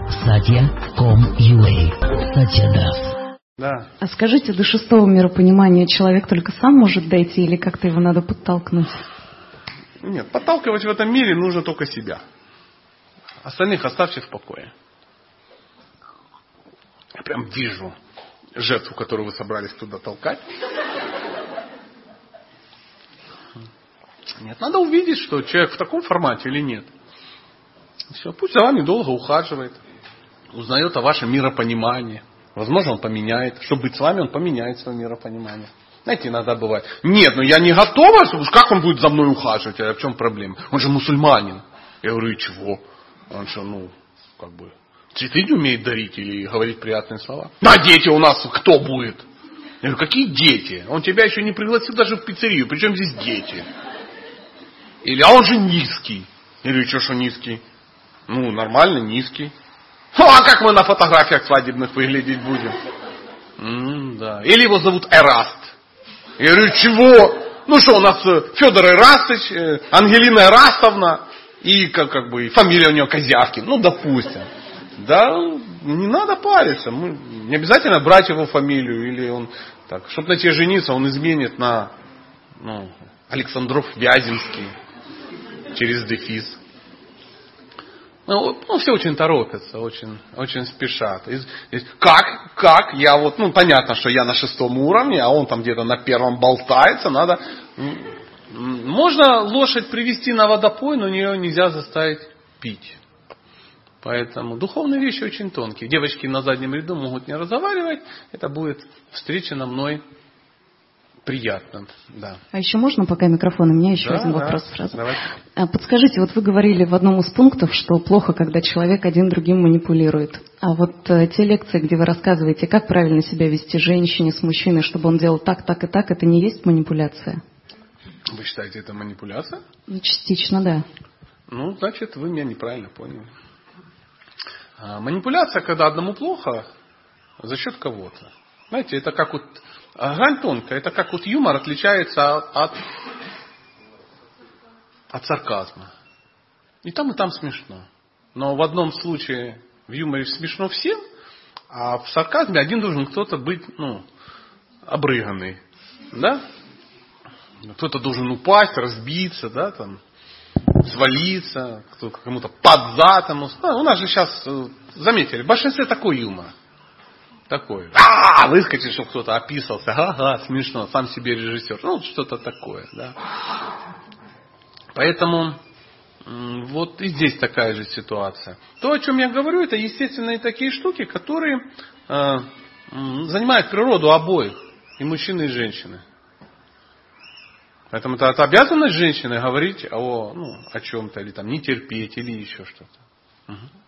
satya.com.ua Satya.das. Да. А скажите, до шестого миропонимания человек только сам может дойти или как-то его надо подтолкнуть? Нет, подталкивать в этом мире нужно только себя. Остальных оставьте в покое. Я прям вижу жертву, которую вы собрались туда толкать. Нет, надо увидеть, что человек в таком формате или нет. Все, пусть за вами долго ухаживает, узнает о вашем миропонимании. Возможно, он поменяет. Чтобы быть с вами, он поменяет свое миропонимание. Знаете, иногда бывает. Нет, ну я не готова, как он будет за мной ухаживать? А в чем проблема? Он же мусульманин. Я говорю, и чего? Он же, цветы не умеет дарить или говорить приятные слова. А дети у нас кто будет? Я говорю, какие дети? Он тебя еще не пригласил даже в пиццерию. Причем здесь дети? Или, а он же низкий. Я говорю, что низкий? Ну, нормально, низкий. А как мы на фотографиях свадебных выглядеть будем? Да. Или его зовут Эраст. Я говорю, чего? У нас Федор Эрастович, Ангелина Эрастовна, и и фамилия у него Козявкин. Допустим. Да, не надо париться. Не обязательно брать его фамилию. Или он, чтобы на тебе жениться, он изменит на Александров-Вяземский через дефис. Все очень торопятся, очень спешат. Как? Я понятно, что я на шестом уровне, а он там где-то на первом болтается, надо. Можно лошадь привести на водопой, но ее нельзя заставить пить. Поэтому духовные вещи очень тонкие. Девочки на заднем ряду могут не разговаривать, это будет встречено мной приятно, да. А еще можно, пока микрофон? У меня еще один вопрос сразу. Давайте. Подскажите, вы говорили в одном из пунктов, что плохо, когда человек один другим манипулирует. А те лекции, где вы рассказываете, как правильно себя вести женщине с мужчиной, чтобы он делал так, так и так, это не есть манипуляция? Вы считаете, это манипуляция? Частично, да. Значит, вы меня неправильно поняли. Манипуляция, когда одному плохо, за счет кого-то. Знаете, это как грань тонкая, это как юмор отличается от сарказма. И там смешно. Но в одном случае в юморе смешно всем, а в сарказме один должен кто-то быть, обрыганный. Да? Кто-то должен упасть, разбиться, да, свалиться, кто-то кому-то под зад. У нас же сейчас, заметили, в большинстве такой юмор. Такое. Выскочишь, чтобы кто-то описался. Смешно. Сам себе режиссер. Что-то такое. Да. Поэтому и здесь такая же ситуация. То, о чем я говорю, это естественные такие штуки, которые занимают природу обоих. И мужчины, и женщины. Поэтому это обязанность женщины говорить о чем-то. Или не терпеть. Или еще что-то. Угу.